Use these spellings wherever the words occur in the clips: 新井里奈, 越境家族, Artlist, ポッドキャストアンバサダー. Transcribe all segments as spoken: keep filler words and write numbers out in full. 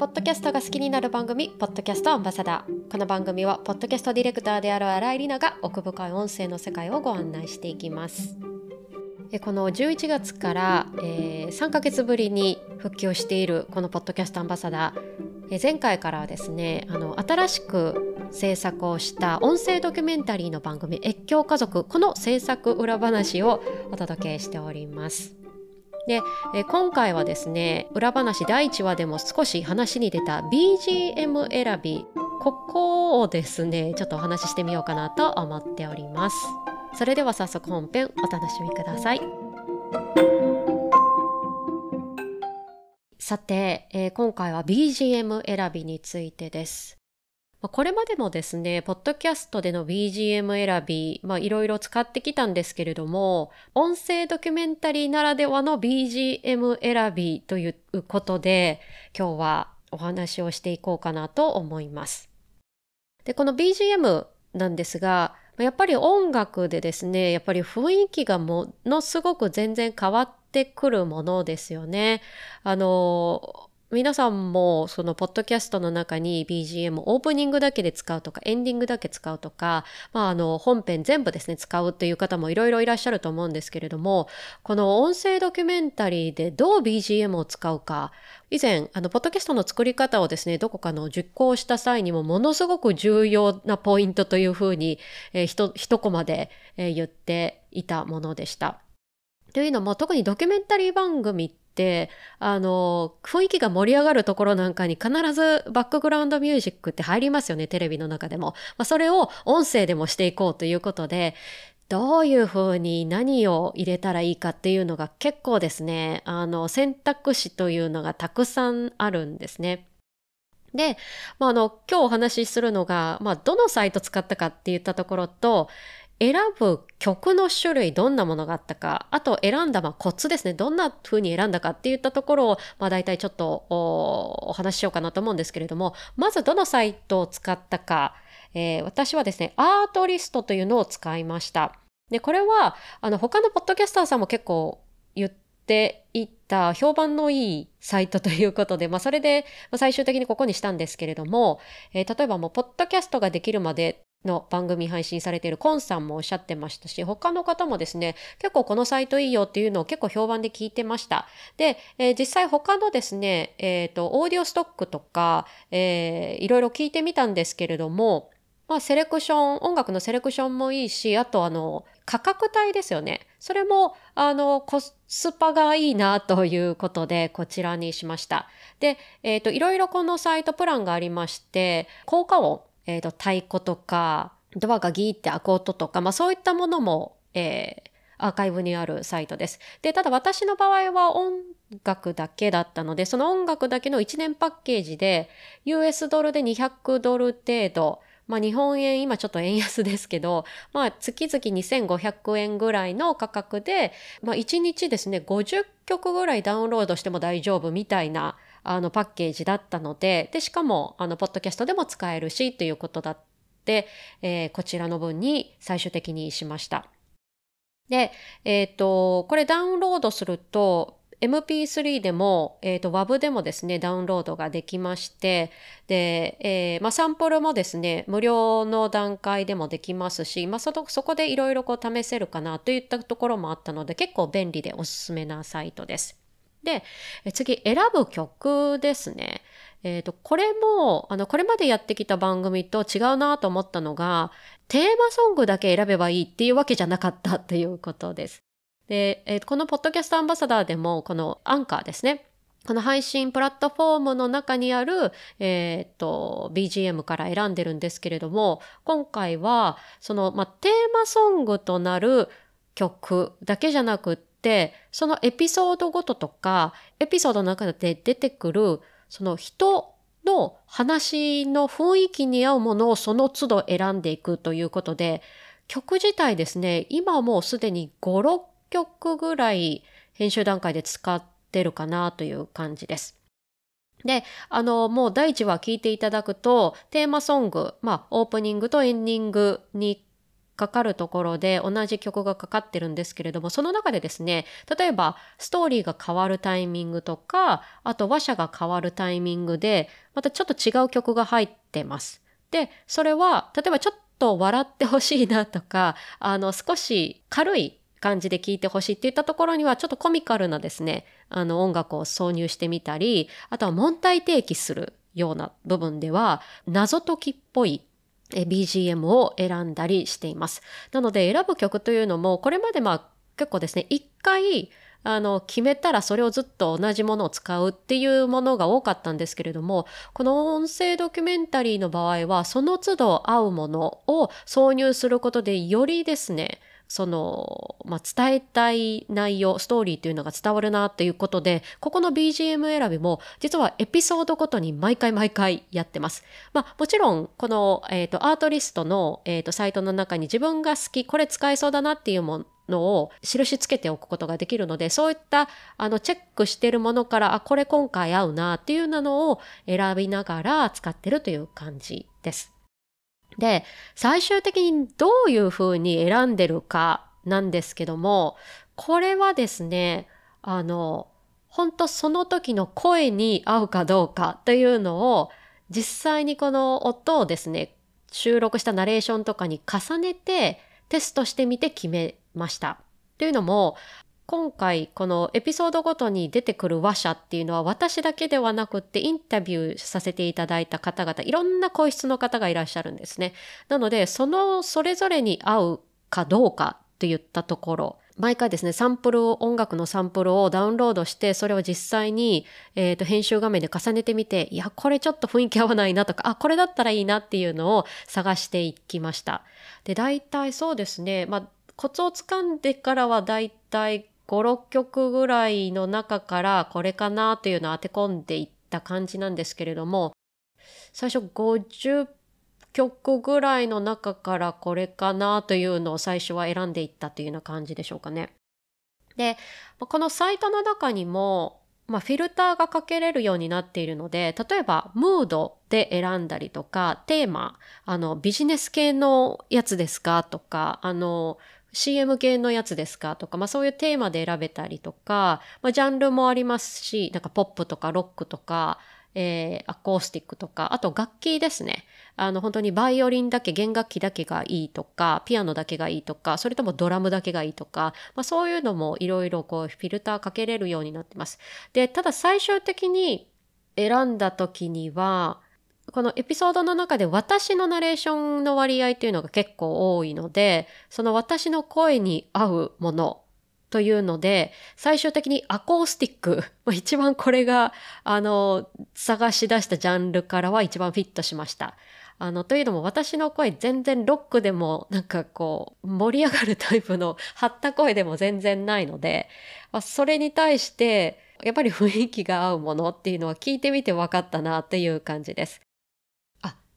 ポッドキャストが好きになる番組、ポッドキャストアンバサダー。この番組はポッドキャストディレクターである新井里奈が奥深い音声の世界をご案内していきます。このじゅういちがつから、えー、さんかげつぶりに復帰をしているこのポッドキャストアンバサダー、えー、前回からはですね、あの新しく制作をした音声ドキュメンタリーの番組越境家族、この制作裏話をお届けしております。で、えー、今回はですね、裏話だいいちわでも少し話に出た ビージーエム 選び、ここをですねちょっとお話ししてみようかなと思っております。それでは早速本編お楽しみください。さて、えー、今回は ビージーエム 選びについてです。これまでもですね、ポッドキャストでの ビージーエム 選び、まあいろいろ使ってきたんですけれども、音声ドキュメンタリーならではの ビージーエム 選びということで、今日はお話をしていこうかなと思います。で、この ビージーエム なんですが、やっぱり音楽でですね、やっぱり雰囲気がものすごく全然変わってくるものですよね。あの、皆さんもそのポッドキャストの中に ビージーエム オープニングだけで使うとか、エンディングだけ使うとか、まああの本編全部ですね使うという方もいろいろいらっしゃると思うんですけれども、この音声ドキュメンタリーでどう ビージーエム を使うか、以前あのポッドキャストの作り方をですねどこかの受講した際にもものすごく重要なポイントというふうに、えー、ひと一コマで、えー、言っていたものでした。というのも、特にドキュメンタリー番組ってで、あの雰囲気が盛り上がるところなんかに必ずバックグラウンドミュージックって入りますよね、テレビの中でも。まあ、それを音声でもしていこうということで、どういうふうに何を入れたらいいかっていうのが結構ですね、あの選択肢というのがたくさんあるんですね。で、まあ、あの今日お話しするのが、まあ、どのサイト使ったかっていったところと、選ぶ曲の種類どんなものがあったか、あと選んだまあコツですね、どんな風に選んだかっていったところを、まあ大体ちょっと お, お話ししようかなと思うんですけれども、まずどのサイトを使ったか、えー、私はですねアートリストというのを使いました。で、これはあの他のポッドキャスターさんも結構言っていた評判のいいサイトということで、まあそれで最終的にここにしたんですけれども、えー、例えばもうポッドキャストができるまでの番組配信されているコンさんもおっしゃってましたし、他の方もですね結構このサイトいいよっていうのを結構評判で聞いてました。で、えー、実際他のですね、えっとオーディオストックとか、えー、いろいろ聞いてみたんですけれども、まあセレクション、音楽のセレクションもいいし、あとあの価格帯ですよね、それもあのコスパがいいなということでこちらにしました。で、えっといろいろこのサイトプランがありまして、効果音、えーと、太鼓とかドアがギーって開く音とか、まあ、そういったものも、えー、アーカイブにあるサイトです。で、ただ私の場合は音楽だけだったので、その音楽だけのいちねんパッケージで ユーエス ドルでにひゃくドル程度、まあ、日本円、今ちょっと円安ですけど、まあ、月々にせんごひゃくえんぐらいの価格で、まあ、いちにちですねごじゅっきょくぐらいダウンロードしても大丈夫みたいなあのパッケージだったので、でしかもあのポッドキャストでも使えるしということだって、えー、こちらの分に最終的にしました。で、えっと、これダウンロードするとエムピースリー でも、えっと、ワブ でもですね、ダウンロードができまして、で、えー、まあ、サンプルもですね、無料の段階でもできますし、まあ、そ, そこでいろいろこう試せるかなといったところもあったので、結構便利でおすすめなサイトです。で、次、選ぶ曲ですね。えっと、これも、あの、これまでやってきた番組と違うなと思ったのが、テーマソングだけ選べばいいっていうわけじゃなかったということです。で、えー、このポッドキャストアンバサダーでも、このアンカーですね。この配信プラットフォームの中にある、えっと、ビージーエム から選んでるんですけれども、今回は、その、まあ、テーマソングとなる曲だけじゃなくって、そのエピソードごととか、エピソードの中で出てくる、その人の話の雰囲気に合うものをその都度選んでいくということで、曲自体ですね、今もうすでにご、ろっきょくぐらい編集段階で使ってるかなという感じです。で、あの、もうだいいちわ聞いていただくと、テーマソング、まあ、オープニングとエンディングにかかるところで同じ曲がかかってるんですけれども、その中でですね、例えばストーリーが変わるタイミングとか、あと話者が変わるタイミングでまたちょっと違う曲が入ってます。でそれは例えばちょっと笑ってほしいなとか、あの少し軽い感じで聴いてほしいっていったところにはちょっとコミカルなですね、あの音楽を挿入してみたり、あとは問題提起するような部分では謎解きっぽいビージーエム を選んだりしています。なので選ぶ曲というのもこれまでまあ結構ですね、一回あの決めたらそれをずっと同じものを使うっていうものが多かったんですけれども、この音声ドキュメンタリーの場合はその都度合うものを挿入することでよりですね、その、まあ、伝えたい内容、ストーリーというのが伝わるなということで、ここの ビージーエム 選びも実はエピソードごとに毎回毎回やってます。まあ、もちろんこの、えーと、アートリストの、えーと、サイトの中に自分が好き、これ使えそうだなっていうもののを印つけておくことができるので、そういったあのチェックしているものから、あ、これ今回合うなっていうのを選びながら使ってるという感じです。で、最終的にどういうふうに選んでるかなんですけども、これはですね、あの本当その時の声に合うかどうかというのを実際にこの音をですね、収録したナレーションとかに重ねてテストしてみて決めました。というのも、今回このエピソードごとに出てくる話者っていうのは私だけではなくって、インタビューさせていただいた方々、いろんな声質の方がいらっしゃるんですね。なのでそのそれぞれに合うかどうかといったところ、毎回ですね、サンプルを、音楽のサンプルをダウンロードして、それを実際に、えーと、編集画面で重ねてみて、いやこれちょっと雰囲気合わないなとか、あ、これだったらいいなっていうのを探していきました。で大体そうですね、まあ、コツをつかんでからは大体ご、ろっきょくぐらいの中からこれかなというのを当て込んでいった感じなんですけれども、最初ごじゅっきょくぐらいの中からこれかなというのを最初は選んでいったというような感じでしょうかね。で、このサイトの中にも、まあ、フィルターがかけれるようになっているので、例えばムードで選んだりとか、テーマ、あのビジネス系のやつですかとか、あのシーエム 系のやつですかとか、まあ、そういうテーマで選べたりとか、まあ、ジャンルもありますし、なんかポップとかロックとか、えー、アコースティックとか、あと楽器ですね。あの本当にバイオリンだけ、弦楽器だけがいいとか、ピアノだけがいいとか、それともドラムだけがいいとか、まあ、そういうのもいろいろこうフィルターかけれるようになってます。で、ただ最終的に選んだ時には、このエピソードの中で私のナレーションの割合というのが結構多いので、その私の声に合うものというので、最終的にアコースティック、一番これがあの探し出したジャンルからは一番フィットしました。あのというのも、私の声全然ロックでもなんかこう盛り上がるタイプの張った声でも全然ないので、それに対してやっぱり雰囲気が合うものっていうのは聞いてみて分かったなという感じです。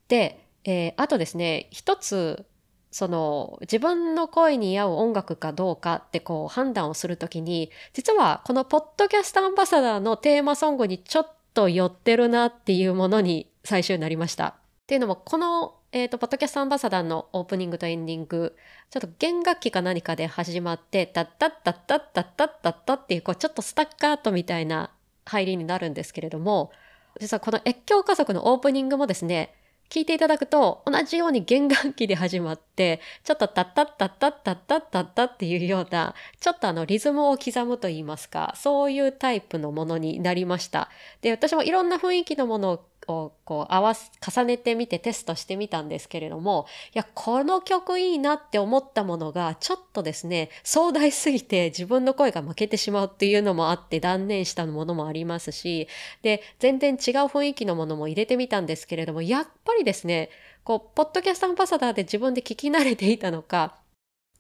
で、えー、あとですね、一つその自分の声に合う音楽かどうかってこう判断をするときに、実はこのポッドキャストアンバサダーのテーマソングにちょっと寄ってるなっていうものに最終になりました。っていうのも、この、えーと、ポッドキャストアンバサダーのオープニングとエンディング、ちょっと弦楽器か何かで始まってタッタッタッタッタッタッタッタっていう、こうちょっとスタッカートみたいな入りになるんですけれども、実はこの越境家族のオープニングもですね、聞いていただくと同じように弦楽器で始まって、ちょっとタッタッタッタッタッタッタッタっていうような、ちょっとあのリズムを刻むといいますか、そういうタイプのものになりました。で、私もいろんな雰囲気のものをこう合わせ重ねてみてテストしてみたんですけれども、いやこの曲いいなって思ったものがちょっとですね、壮大すぎて自分の声が負けてしまうっていうのもあって断念したものもありますし、で全然違う雰囲気のものも入れてみたんですけれども、やっぱりですね、こうポッドキャストアンバサダーで自分で聞き慣れていたのか、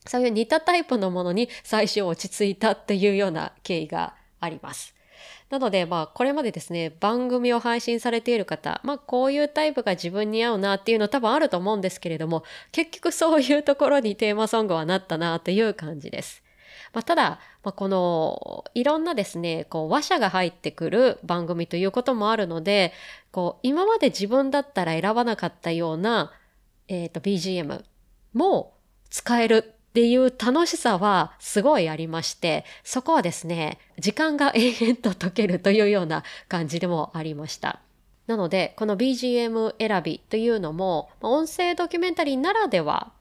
そういう似たタイプのものに最初落ち着いたっていうような経緯があります。なので、まあ、これまでですね、番組を配信されている方、まあ、こういうタイプが自分に合うなっていうの多分あると思うんですけれども、結局そういうところにテーマソングはなったなという感じです。まあ、ただ、まあ、このいろんなですね、こう話者が入ってくる番組ということもあるので、こう今まで自分だったら選ばなかったような、えーと、ビージーエム も使えるっていう楽しさはすごいありまして、そこはですね、時間が延々と解けるというような感じでもありました。なので、この ビージーエム 選びというのも、音声ドキュメンタリーならでは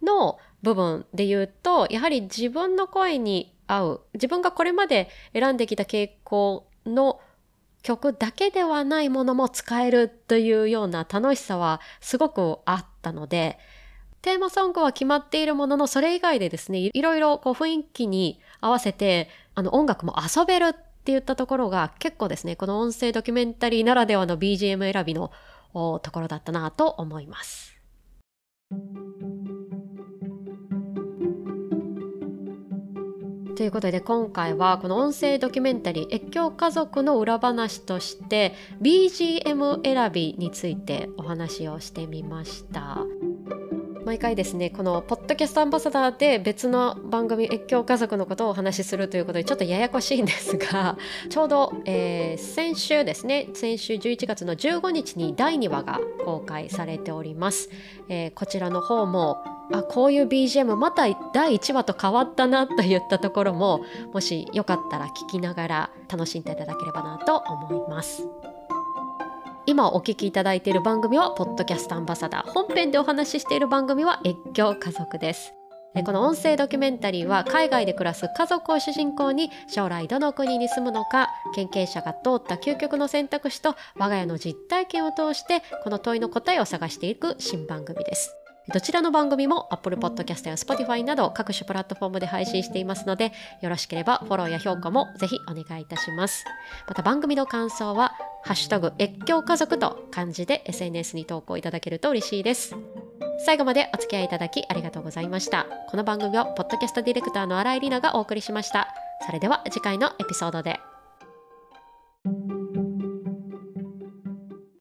の部分で言うと、やはり自分の声に合う、自分がこれまで選んできた傾向の曲だけではないものも使えるというような楽しさはすごくあったので、テーマソングは決まっているものの、それ以外でですね、いろいろこう雰囲気に合わせて、あの音楽も遊べるっていったところが結構ですね、この音声ドキュメンタリーならではの ビージーエム 選びのところだったなと思います。ということで今回はこの音声ドキュメンタリー越境家族の裏話として ビージーエム 選びについてお話をしてみました。毎回ですね、このポッドキャストアンバサダーで別の番組越境家族のことをお話しするということでちょっとややこしいんですが、ちょうど、えー、先週ですね、先週じゅういちがつのじゅうごにちにだいにわが公開されております。えー、こちらの方も、あ、こういう ビージーエム まただいいちわと変わったなといったところも、もしよかったら聞きながら楽しんでいただければなと思います。今お聞きいただいている番組はポッドキャストアンバサダー、本編でお話ししている番組は越境家族です。この音声ドキュメンタリーは海外で暮らす家族を主人公に、将来どの国に住むのか、研究者が通った究極の選択肢と我が家の実体験を通してこの問いの答えを探していく新番組です。どちらの番組も Apple Podcast や Spotify など各種プラットフォームで配信していますので、よろしければフォローや評価もぜひお願いいたします。また番組の感想はハッシュタグ越境家族と漢字で エスエヌエス に投稿いただけると嬉しいです。最後までお付き合いいただきありがとうございました。この番組をポッドキャストディレクターの新井里奈がお送りしました。それでは次回のエピソードで。